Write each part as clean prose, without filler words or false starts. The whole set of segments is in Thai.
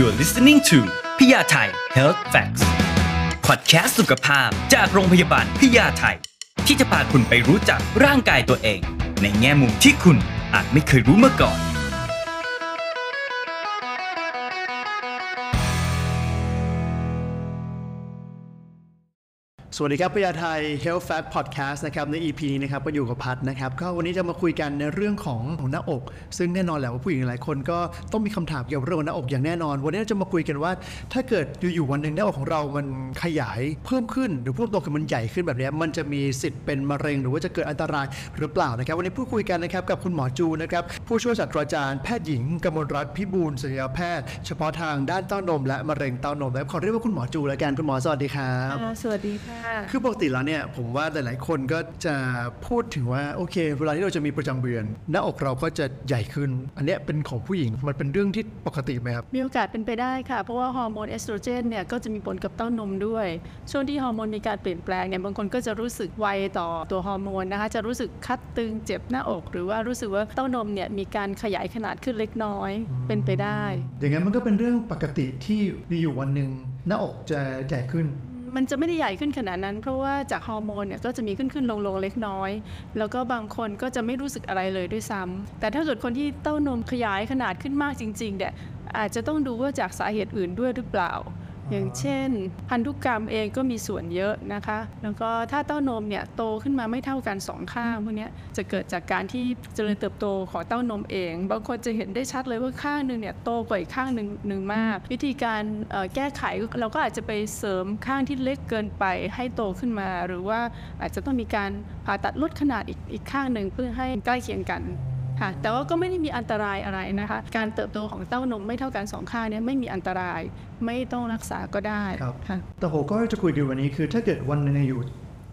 You're listening to Piyathai Health Facts Podcast สุขภาพจากโรงพยาบาลพิยาไทยที่จะพาคุณไปรู้จักร่างกายตัวเองในแง่มุมที่คุณอาจไม่เคยรู้มาก่อนสวัสดีครับPiyathai Health Facts Podcast นะครับใน EP นี้นะครับก็อยู่กับพัดนะครับก็วันนี้จะมาคุยกันในเรื่องของหน้าอกซึ่งแน่นอนแหละว่าผู้หญิงหลายคนก็ต้องมีคำถามเกี่ยวกับเรื่องหน้าอกอย่างแน่นอนวันนี้จะมาคุยกันว่าถ้าเกิดอยู่ๆวันนึงหน้าอกของเรามันขยายเพิ่มขึ้นหรือเพิ่มตัวขึ้นมันใหญ่ขึ้นแบบนี้มันจะมีสิทธิ์เป็นมะเร็งหรือว่าจะเกิดอันตรายหรือเปล่านะครับวันนี้พูดคุยกันนะครับกับคุณหมอจูนะครับผู้ช่วยศาสตราจารย์แพทย์หญิงกมลรัตน์พิบูลย์ศัลยแพทย์เฉพาะทางด้านเต้านมและมะเร็งเต้านมนะครับขอเรียกว่าคุณหมอจูละกันคุณหมอสวัสดีครับสวัสดีค่ะคือปกติแล้วเนี่ยผมว่าหลายๆคนก็จะพูดถึงว่าโอเคเวลาที่เราจะมีประจำเดือนหน้าอกเราก็จะใหญ่ขึ้นอันนี้เป็นของผู้หญิงมันเป็นเรื่องที่ปกติไหมครับมีโอกาสเป็นไปได้ค่ะเพราะว่าฮอร์โมนเอสโตรเจนเนี่ยก็จะมีผลกับเต้านมด้วยช่วงที่ฮอร์โมนมีการเปลี่ยนแปลงเนี่ยบางคนก็จะรู้สึกไวต่อตัวฮอร์โมนนะคะจะรู้สึกคัดตึงเจ็บหน้าอกหรือว่ารู้สึกว่าเต้านมเนี่ยมีการขยายขนาดขึ้นเล็กน้อยเป็นไปได้อย่างนั้นมันก็เป็นเรื่องปกติที่มีอยู่วันนึงหน้าอกจะใหญ่ขึ้นมันจะไม่ได้ใหญ่ขึ้นขนาดนั้นเพราะว่าจากฮอร์โมนเนี่ยก็จะมีขึ้นลงๆเล็กน้อยแล้วก็บางคนก็จะไม่รู้สึกอะไรเลยด้วยซ้ำแต่ถ้าเกิดคนที่เต้านมขยายขนาดขึ้นมากจริงๆเนี่ยอาจจะต้องดูว่าจากสาเหตุอื่นด้วยหรือเปล่าอย่างเช่นพันธุกรรมเองก็มีส่วนเยอะนะคะแล้วก็ถ้าเต้านมเนี่ยโตขึ้นมาไม่เท่ากัน2ข้างพวกนี้จะเกิดจากการที่เจริญเติบโตของเต้านมเองบางคนจะเห็นได้ชัดเลยว่าข้างนึงเนี่ยโตกว่าอีกข้างนึงมากวิธีการแก้ไขเราก็อาจจะไปเสริมข้างที่เล็กเกินไปให้โตขึ้นมาหรือว่าอาจจะต้องมีการผ่าตัดลดขนาดอีกข้างนึงเพื่อให้ใกล้เคียงกันค่ะแต่ว่าก็ไม่ได้มีอันตรายอะไรนะคะการเติบโตของเต้านมไม่เท่ากัน2ข้างเนี่ยไม่มีอันตรายไม่ต้องรักษาก็ได้ครับค่ะแต่ผมก็จะคุยกันวันนี้คือถ้าเกิดวันนึงอยู่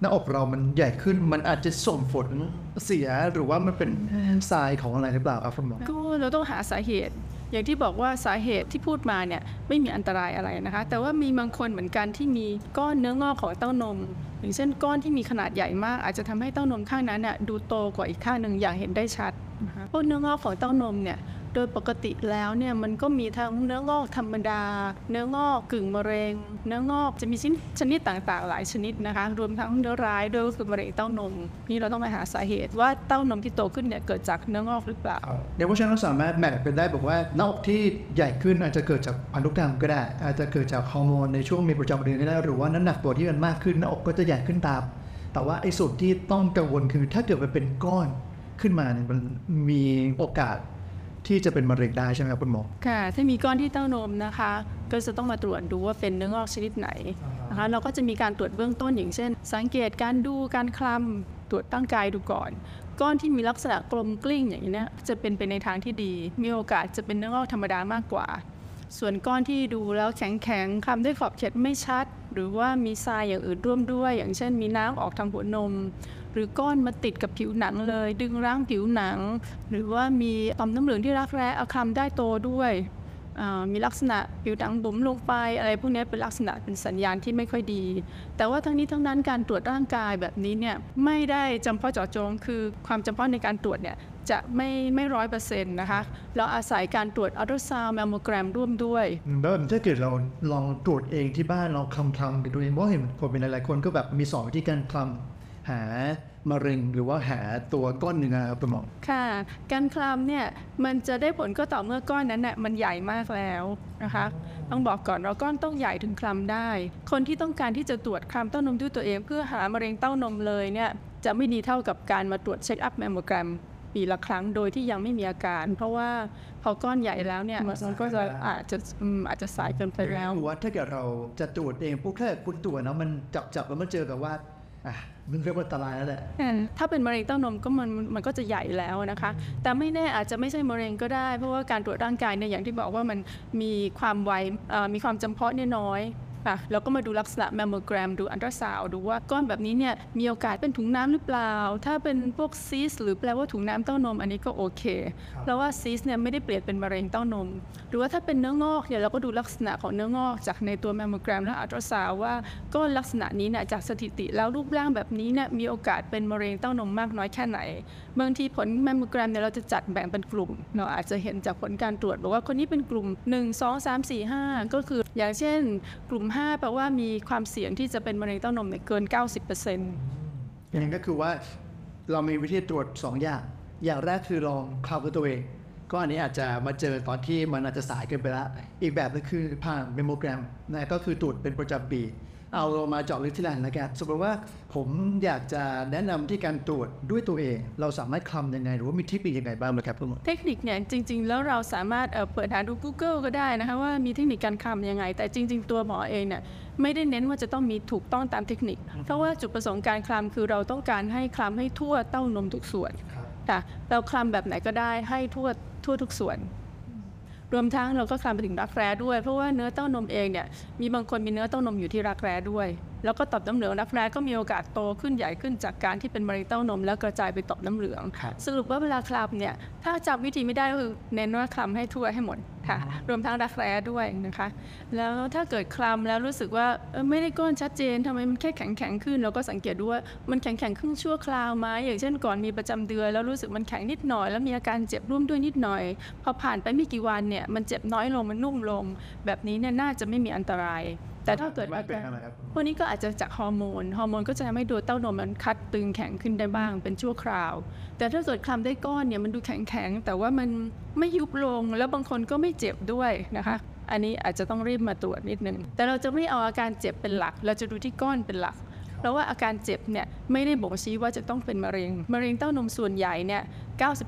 หน้าอกเรามันใหญ่ขึ้นมันอาจจะส่งผลเสียหรือว่ามันเป็นทรายของอะไรหรือเปล่าครับคุณหมอก็เราต้องหาสาเหตุอย่างที่บอกว่าสาเหตุที่พูดมาเนี่ยไม่มีอันตรายอะไรนะคะแต่ว่ามีบางคนเหมือนกันที่มีก้อนเนื้องอกของเต้านมอย่างเช่นก้อนที่มีขนาดใหญ่มากอาจจะทำให้เต้านมข้างนั้นน่ะดูโตกว่าอีกข้างนึงอย่างเห็นได้ชัดพวกเนื้องอกของเต้านมเนี่ยโดยปกติแล้วเนี่ยมันก็มีทั้งเนื้องอกธรรมดาเนื้องอกกึ่งมะเร็งเนื้องอกจะมีชนิดต่างๆหลายชนิดนะคะรวมทั้งเนื้อร้ายด้วยก็คือมะเร็งเต้านมนี่เราต้องไปหาสาเหตุว่าเต้านมที่โตขึ้นเนี่ยเกิดจากเนื้องอกหรือเปล่าเดี๋ยวเพราะฉะนั้นเราสามารถแมทกันได้บอกว่าเนื้ออกที่ใหญ่ขึ้นอาจจะเกิดจากพันธุกรรมก็ได้อาจจะเกิดจากฮอร์โมนในช่วงมีประจำเดือนก็ได้หรือว่าน้ำหนักตัวที่มันมากขึ้นเนื้ออกก็จะใหญ่ขึ้นตามแต่ว่าไอ้ส่วนที่ต้องกังวลคือถ้าเกิดมันเป็นก้อนขึ้นมาเนี่ยมันมีโอกาสที่จะเป็นมะเร็งได้ใช่ไหมครับคุณหมอค่ะถ้ามีก้อนที่เต้านมนะคะก็จะต้องมาตรวจดูว่าเป็นเนื้องอกชนิดไหนนะคะเราก็จะมีการตรวจเบื้องต้นอย่างเช่นสังเกตการดูการคลำตรวจร่างกายดูก่อนก้อนที่มีลักษณะกลมกลิ้งอย่างนี้เนี่ยจะเป็นไปในทางที่ดีมีโอกาสจะเป็นเนื้องอกธรรมดามากกว่าส่วนก้อนที่ดูแล้วแข็งๆคลำด้วยขอบเขตไม่ชัดหรือว่ามีทรายอย่างอื่นร่วมด้วยอย่างเช่นมีน้ำออกทางหัวนมหรือก้อนมาติดกับผิวหนังเลยดึงรั้งผิวหนังหรือว่ามีต่อมน้ำเหลืองที่รักแร้เอาคลำได้โตด้วยมีลักษณะผิวหนังบุ๋มลงไปอะไรพวกนี้เป็นลักษณะเป็นสัญญาณที่ไม่ค่อยดีแต่ว่าทั้งนี้ทั้งนั้นการตรวจร่างกายแบบนี้เนี่ยไม่ได้จำเพาะเจาะจงคือความจำเพาะในการตรวจเนี่ยจะไม่ 100% นะคะเราอาศัยการตรวจอัลตราซาวด์แมมโมแกรมร่วมด้วยแล้วถ้าเกิดเราลองตรวจเองที่บ้านลองคลำไปดูเองเพราะเห็นคนเป็นหลายๆคนก็แบบมีสอนวิธีการคลำหามะเร็งหรือว่าหาตัวก้อนเนื้อครับคุณหมอค่ะการคลำเนี่ยมันจะได้ผลก็ต่อเมื่อก้อนนั้นน่ะมันใหญ่มากแล้วนะคะต้องบอกก่อนว่าก้อนต้องใหญ่ถึงคลำได้คนที่ต้องการที่จะตรวจคลำเต้านมด้วยตัวเองเพื่อหามะเร็งเต้านมเลยเนี่ยจะไม่ดีเท่ากับการมาตรวจเช็คอัพแมมโมแกรมปีละครั้งโดยที่ยังไม่มีอาการเพราะว่าพอก้อนใหญ่แล้วเนี่ยมันก็จะอาจจะสายเกินไปแล้วว่าถ้าเกิดเราจะตรวจเองพวกแค่คุณตรวจแล้วมันจับแล้วมันเจอแบบว่ามันเรียกว่าอันตรายแล้วแหละถ้าเป็นมะเร็งเต้านมก็มันก็จะใหญ่แล้วนะคะแต่ไม่แน่อาจจะไม่ใช่มะเร็งก็ได้เพราะว่าการตรวจร่างกายเนี่ยอย่างที่บอกว่ามันมีความไวมีความจำเพาะเนี่ยน้อย ค่ะแล้วก็มาดูลักษณะแมมโมแกรมดูอัลตราซาวด์ดูว่าก้อนแบบนี้เนี่ยมีโอกาสเป็นถุงน้ำหรือเปล่าถ้าเป็นพวกซีสหรือแปลว่าถุงน้ำเต้านมอันนี้ก็โอเคเพราะว่าซีสเนี่ยไม่ได้เปลี่ยนเป็นมะเร็งเต้านมหรือว่าถ้าเป็นเนื้องอกเนี่ยเราก็ดูลักษณะของเนื้องอกจากในตัวแมมโมแกรมและอัลตราซาวด์ว่าก้อนลักษณะนี้เนี่ยจากสถิติแล้วรูปร่างแบบนี้เนี่ยมีโอกาสเป็นมะเร็งเต้านมมากน้อยแค่ไหนบางทีผลแมมโมแกรมเนี่ยเราจะจัดแบ่งเป็นกลุ่มเราอาจจะเห็นจากผลการตรวจบอกว่าคนนี้เป็นกลุ่ม1 2 3 4 5ก็คืออย่างเช่นกลุ่ม5แปลว่ามีความเสี่ยงที่จะเป็นมะเร็งเต้านมเนี่ยเกิน 90% อย่างก็คือว่าเรามีวิธีตรวจ2อย่างอย่างแรกคือลองคราวตัวเองก็อันนี้อาจจะมาเจอตอนที่มันอาจจะสายเกินไปแล้วอีกแบบนึงคือผ่านเมมโมแกรมนะก็คือตรวจเป็นประจำปีเอาเรามาเจาะลึกที่หลังแล้วกันสมมติว่าผมอยากจะแนะนำที่การตรวจด้วยตัวเองเราสามารถคลำยังไงหรือว่ามีเทคนิคยังไงบ้างเลยครับคุณหมอเทคนิคเนี่ยจริงๆแล้วเราสามารถเปิดหาดู Google ก็ได้นะคะว่ามีเทคนิคการคลำยังไงแต่จริงๆตัวหมอเองเนี่ยไม่ได้เน้นว่าจะต้องมีถูกต้องตามเทคนิคเพราะว่าจุดประสงค์การคลำคือเราต้องการให้คลำให้ทั่วเต้านมทุกส่วนค่ะเราคลำแบบไหนก็ได้ให้ทั่วทุกส่วนรวมทั้งเราก็คลำไปถึงรักแร้ด้วยเพราะว่าเนื้อเต้านมเองเนี่ยมีบางคนมีเนื้อเต้านมอยู่ที่รักแร้ด้วยแล้วก็ต่อมน้ำเหลืองรักแร้ก็มีโอกาสโตขึ้นใหญ่ขึ้นจากการที่เป็นมะเร็งเต้านมแล้วกระจายไปต่อมน้ำเหลืองสรุปว่าเวลาคลำเนี่ยถ้าจำวิธีไม่ได้ก็คือเน้นว่าคลำให้ทั่วให้หมดค่ะรวมทั้งรักแร้ด้วยนะคะแล้วถ้าเกิดคลำแล้วรู้สึกว่าไม่ได้ก้นชัดเจนทำไมมันแค่แข็งขึ้นเราก็สังเกตดูว่ามันแข็งขึ้นชั่วคราวไหมอย่างเช่นก่อนมีประจำเดือนแล้วรู้สึกมันแข็งนิดหน่อยแล้วมีอาการเจ็บร่วมด้วยนิดหน่อยพอผ่านไปไม่กี่วันเนี่ยมันเจ็บน้อยลงมันนุ่มลงแบบนี้เนี่ยน่าจะไม่มีอันตรายแต่ถ้าเกิดว่าพวกนี้ก็อาจจะจากฮอร์โมนก็จะทำให้ดูเต้านมมันคัดตึงแข็งขึ้นได้บ้างเป็นชั่วคราวแต่ถ้าเกิดคลำได้ก้อนเนี่ยมันดูแข็งแต่ว่ามันไม่ยุบลงแล้วบางคนก็ไม่เจ็บด้วยนะคะอันนี้อาจจะต้องรีบมาตรวจนิดนึงแต่เราจะไม่เอาอาการเจ็บเป็นหลักเราจะดูที่ก้อนเป็นหลักเพราะว่าอาการเจ็บเนี่ยไม่ได้บ่งชี้ว่าจะต้องเป็นมะเร็งเต้านมส่วนใหญ่เนี่ย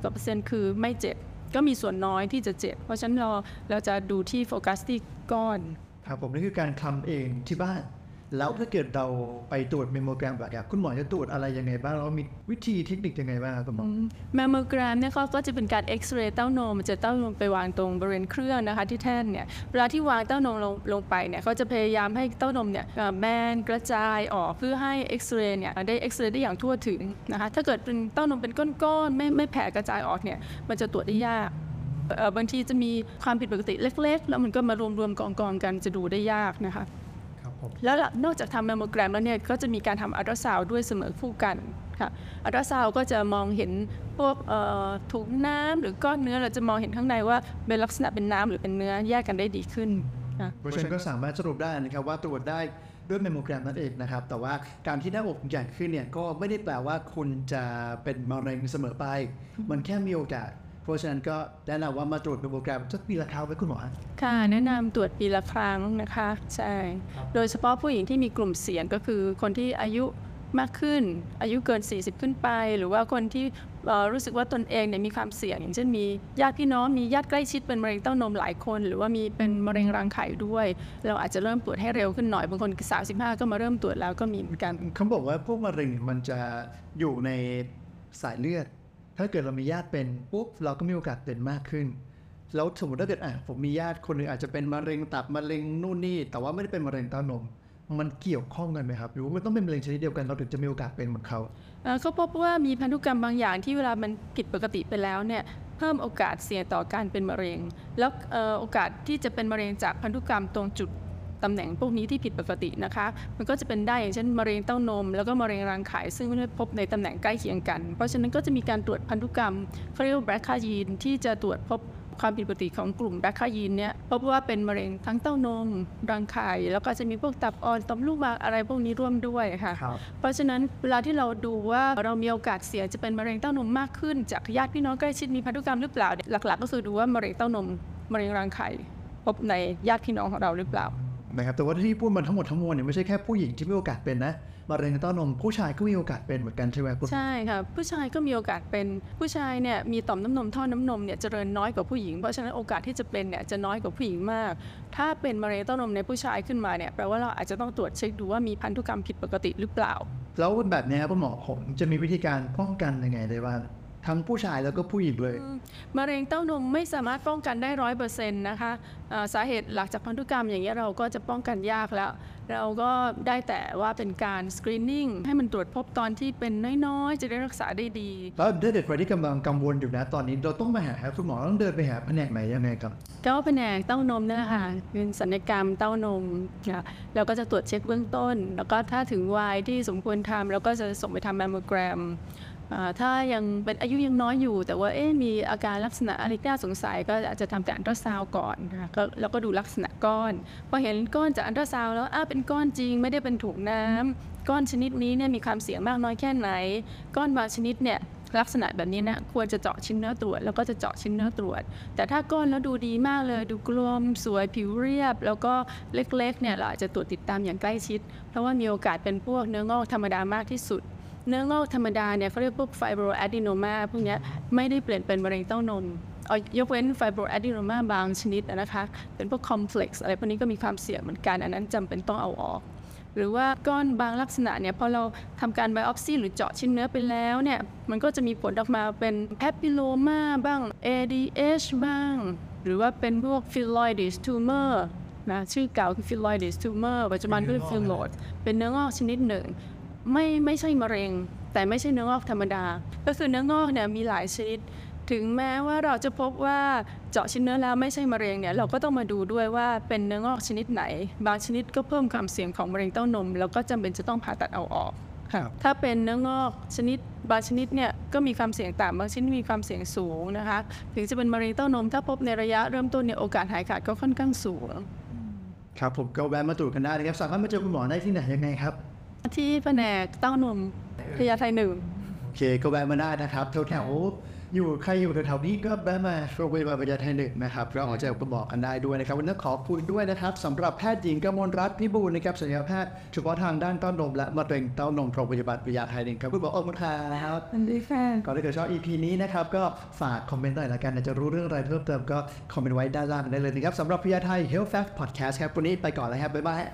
90% คือไม่เจ็บก็มีส่วนน้อยที่จะเจ็บเพราะฉะนั้นเราจะดูที่โฟกัสที่ก้อนครับผมนี่คือการคลำเองที่บ้านแล้วถ้าเกิดเราไปตรวจแมมโมแกรมแบบนี้คุณหมอจะตรวจอะไรยังไงบ้างแล้วมีวิธีเทคนิคยังไงบ้างครับคุณหมอแมมโมแกรมเนี่ยก็จะเป็นการเอ็กซเรย์เต้านมจะเต้านมไปวางตรงบริเวณเครื่องนะคะที่แท่นเนี่ยเวลาที่วางเต้านมลงไปเนี่ยเขาจะพยายามให้เต้านมเนี่ยแบนกระจายออกเพื่อให้เอ็กซเรย์เนี่ยได้เอ็กซเรย์ได้อย่างทั่วถึงนะคะถ้าเกิดเป็นเต้านมเป็นก้อนๆไม่แผ่กระจายออกเนี่ยมันจะตรวจได้ยากบางทีจะมีความผิดปกติเล็กๆแล้วมันก็มารวมๆกองๆกันจะดูได้ยากนะคะแล้วนอกจากทำแมมโมแกรมแล้วเนี่ยก็จะมีการทำอัลตราซาวด์ด้วยเสมอคู่กันค่ะอัลตราซาวด์ก็จะมองเห็นพวกถุงน้ำหรือก้อนเนื้อเราจะมองเห็นข้างในว่าเป็นลักษณะเป็นน้ำหรือเป็นเนื้อแยกกันได้ดีขึ้นเพราะฉะนั้นก็สามารถสรุปได้นะครับว่าตรวจได้ด้วยแมมโมแกรมนั่นเองนะครับแต่ว่าการที่หน้าอกใหญ่ขึ้นเนี่ยก็ไม่ได้แปลว่าคุณจะเป็นมะเร็งเสมอไปมันแค่มีโอกาสเพราะฉะนั้นก็แนะนำว่ามาตรวจแมมโมแกรมสักปีละครั้งไหมคุณหมอค่ะแนะนำตรวจปีละครั้งนะคะใช่โดยเฉพาะผู้หญิงที่มีกลุ่มเสี่ยงก็คือคนที่อายุมากขึ้นอายุเกิน40ขึ้นไปหรือว่าคนที่รู้สึกว่าตนเองเนี่ยมีความเสี่ยงอย่างเช่นมีญาติพี่น้องมีญาติใกล้ชิดเป็นมะเร็งเต้านมหลายคนหรือว่ามีเป็นมะเร็งรังไข่ด้วยเราอาจจะเริ่มตรวจให้เร็วขึ้นหน่อยบางคน35ก็มาเริ่มตรวจแล้วก็มีเหมือนกันเขาบอกว่าพวกมะเร็งมันจะอยู่ในสายเลือดถ้าเกิดเรามีญาติเป็นปุ๊บเราก็มีโอกาสเป็นมากขึ้นแล้วสมมติถ้าเกิดผมมีญาติคนนึงอาจจะเป็นมะเร็งตับมะเร็งนู่นนี่แต่ว่าไม่ได้เป็นมะเร็งเต้านมมันเกี่ยวข้องกันไหมครับหรือว่ามันต้องเป็นมะเร็งชนิดเดียวกันเราถึงจะมีโอกาสเป็นเหมือนเขาเขาพบว่ามีพันธุกรรมบางอย่างที่เวลามันผิดปกติไปแล้วเนี่ยเพิ่มโอกาสเสี่ยงต่อการเป็นมะเร็งแล้วโอกาสที่จะเป็นมะเร็งจากพันธุกรรมตรงจุดตำแหน่งพวกนี้ที่ผิดปกตินะคะมันก็จะเป็นได้อย่างเช่นมะเร็งเต้านมแล้วก็มะเร็งรังไข่ซึ่งไม่ได้พบในตำแหน่งใกล้เคียงกันเพราะฉะนั้นก็จะมีการตรวจพันธุกรรมเขาเรียกว่า BRCA ยีนที่จะตรวจพบความผิดปกติของกลุ่ม BRCA ยีนเนี่ยพบว่าเป็นมะเร็งทั้งเต้านมรังไข่แล้วก็จะมีพวกตับอ่อนต่อมลูกหมากอะไรพวกนี้ร่วมด้วยค่ะเพราะฉะนั้นเวลาที่เราดูว่าเรามีโอกาสเสี่ยงจะเป็นมะเร็งเต้านมมากขึ้นจากญาติพี่น้องใกล้ชิดมีพันธุกรรมหรือเปล่าหลักๆก็คือดูว่ามะเร็งเต้านมมะเร็งรังไข่พบในญาติพี่น้องของเราหรือเปล่านะครับแต่ว่าที่พูดมันทั้งหมดทั้งมวลเนี่ยไม่ใช่แค่ผู้หญิงที่มีโอกาสเป็นนะมะเร็งเต้านมผู้ชายก็มีโอกาสเป็นเหมือนกันใช่ไหมคุณใช่ค่ะผู้ชายก็มีโอกาสเป็นผู้ชายเนี่ยมีต่อมน้ำนมท่อน้ำนมเนี่ยเจริญน้อยกว่าผู้หญิงเพราะฉะนั้นโอกาสที่จะเป็นเนี่ยจะน้อยกว่าผู้หญิงมากถ้าเป็นมะเร็งเต้านมในผู้ชายขึ้นมาเนี่ยแปลว่าเราอาจจะต้องตรวจเช็คดูว่ามีพันธุกรรมผิดปกติหรือเปล่าแล้วแบบนี้ครับคุณหมอผมจะมีวิธีการป้องกันยังไงได้บ้าง ทั้งผู้ชายแล้วก็ผู้หญิงเลยมะเร็งเต้านมไม่สามารถป้องกันได้ 100% นะคะสาเหตุหลักจากพันธุกรรมอย่างเงี้ยเราก็จะป้องกันยากแล้วเราก็ได้แต่ว่าเป็นการสกรีนนิ่งให้มันตรวจพบตอนที่เป็นน้อยๆจะได้รักษาได้ดีแล้วเด็กๆที่กำลังกังวลอยู่นะตอนนี้เราต้องมาหาคุณหมอต้องเดินไปหาแผนกไหนยังไงครับก็แผนกเต้านมเนี่ยค่ะเป็นศัลยกรรมเต้านมเราก็จะตรวจเช็คเบื้องต้นแล้วก็ถ้าถึงวัยที่สมควรทำเราก็จะส่งไปทำแมมโมแกรมถ้ายังเป็นอายุยังน้อยอยู่แต่ว่ามีอาการลักษณะอะไรน่าสงสัยก็อาจจะทำแต่อัลตราซาวด์ก่อนแล้วก็ดูลักษณะก้อนพอเห็นก้อนจากอัลตราซาวด์แล้วเป็นก้อนจริงไม่ได้เป็นถุงน้ำก้อนชนิดนี้เนี่ยมีความเสี่ยงมากน้อยแค่ไหนก้อนบางชนิดเนี่ยลักษณะแบบนี้นะควรจะเจาะชิ้นเนื้อตรวจแล้วก็จะเจาะชิ้นเนื้อตรวจแต่ถ้าก้อนแล้วดูดีมากเลยดูกลมสวยผิวเรียบแล้วก็เล็กๆเนี่ยเราอาจจะตรวจติดตามอย่างใกล้ชิดเพราะว่ามีโอกาสเป็นพวกเนื้องอกธรรมดามากที่สุดเนื้องอกธรรมดาเนี่ยเขาเรียกพวก fibroadenoma พวกนี้ไม่ได้เปลี่ยนเป็นมะเร็งเต้านมยกเว้น fibroadenoma บางชนิดนะคะเป็นพวก complex อะไรพวกนี้ก็มีความเสี่ยงเหมือนกันอันนั้นจำเป็นต้องเอาออกหรือว่าก้อนบางลักษณะเนี่ยพอเราทำการ biopsy หรือเจาะชิ้นเนื้อไปแล้วเนี่ยมันก็จะมีผลออกมาเป็น papilloma บ้าง ADH บ้างหรือว่าเป็นพวก phyllodes tumorนะชื่อเก่าคือ phyllodes tumor ปัจจุบันก็เป็น phyllodes เป็นเนื้องอกชนิดหนึ่งไม่ใช่มะเร็งแต่ไม่ใช่เนื้องอกธรรมดาก็คือเนื้องอกเนี่ยมีหลายชนิดถึงแม้ว่าเราจะพบว่าเจาะชิ้นเนื้อแล้วไม่ใช่มะเร็งเนี่ยเราก็ต้องมาดูด้วยว่าเป็นเนื้องอกชนิดไหนบางชนิดก็เพิ่มความเสี่ยงของมะเร็งเต้านมแล้วก็จำเป็นจะต้องผ่าตัดเอาออกถ้าเป็นเนื้องอกชนิดบางชนิดเนี่ยก็มีความเสี่ยงต่ำบางชนิดมีความเสี่ยงสูงนะคะถึงจะเป็นมะเร็งเต้านมถ้าพบในระยะเริ่มต้นเนี่ยโอกาสหายขาดก็ค่อนข้างสูงครับผมก็แวะมาตรวจกันได้นะครับสามารถมาเจอคุณหมอได้ที่ไหนยังไงครับที่แผนกเต้านมพยาไทยหนึ่งโอเคก็แวะมาได้นะครับแถวๆอยู่ใครอยู่แถวๆนี้ก็แวะมาโรงพยาบาลพยาไทยหนึ่งนะครับเราอาจจะบอกกันได้ด้วยนะครับวันนี้ขอบคุณด้วยนะครับสำหรับแพทย์หญิงกมลรัตน์พิบูลนะครับศัลยแพทย์เฉพาะทางด้านเต้านมและมะเร็งเต้านมโรงพยาบาลพยาไทยหนึ่งครับคุณหมออ้อมครับดีแฟนก่อนที่จะชอบ EP นี้นะครับก็ฝากคอมเมนต์หน่อยละกันจะรู้เรื่องอะไรเพิ่มเติมก็คอมเมนต์ไว้ด้านล่างได้เลยนะครับสำหรับพยาไทย Health Facts Podcast ครับวันนี้ไปก่อนแล้วครับบ๊ายบาย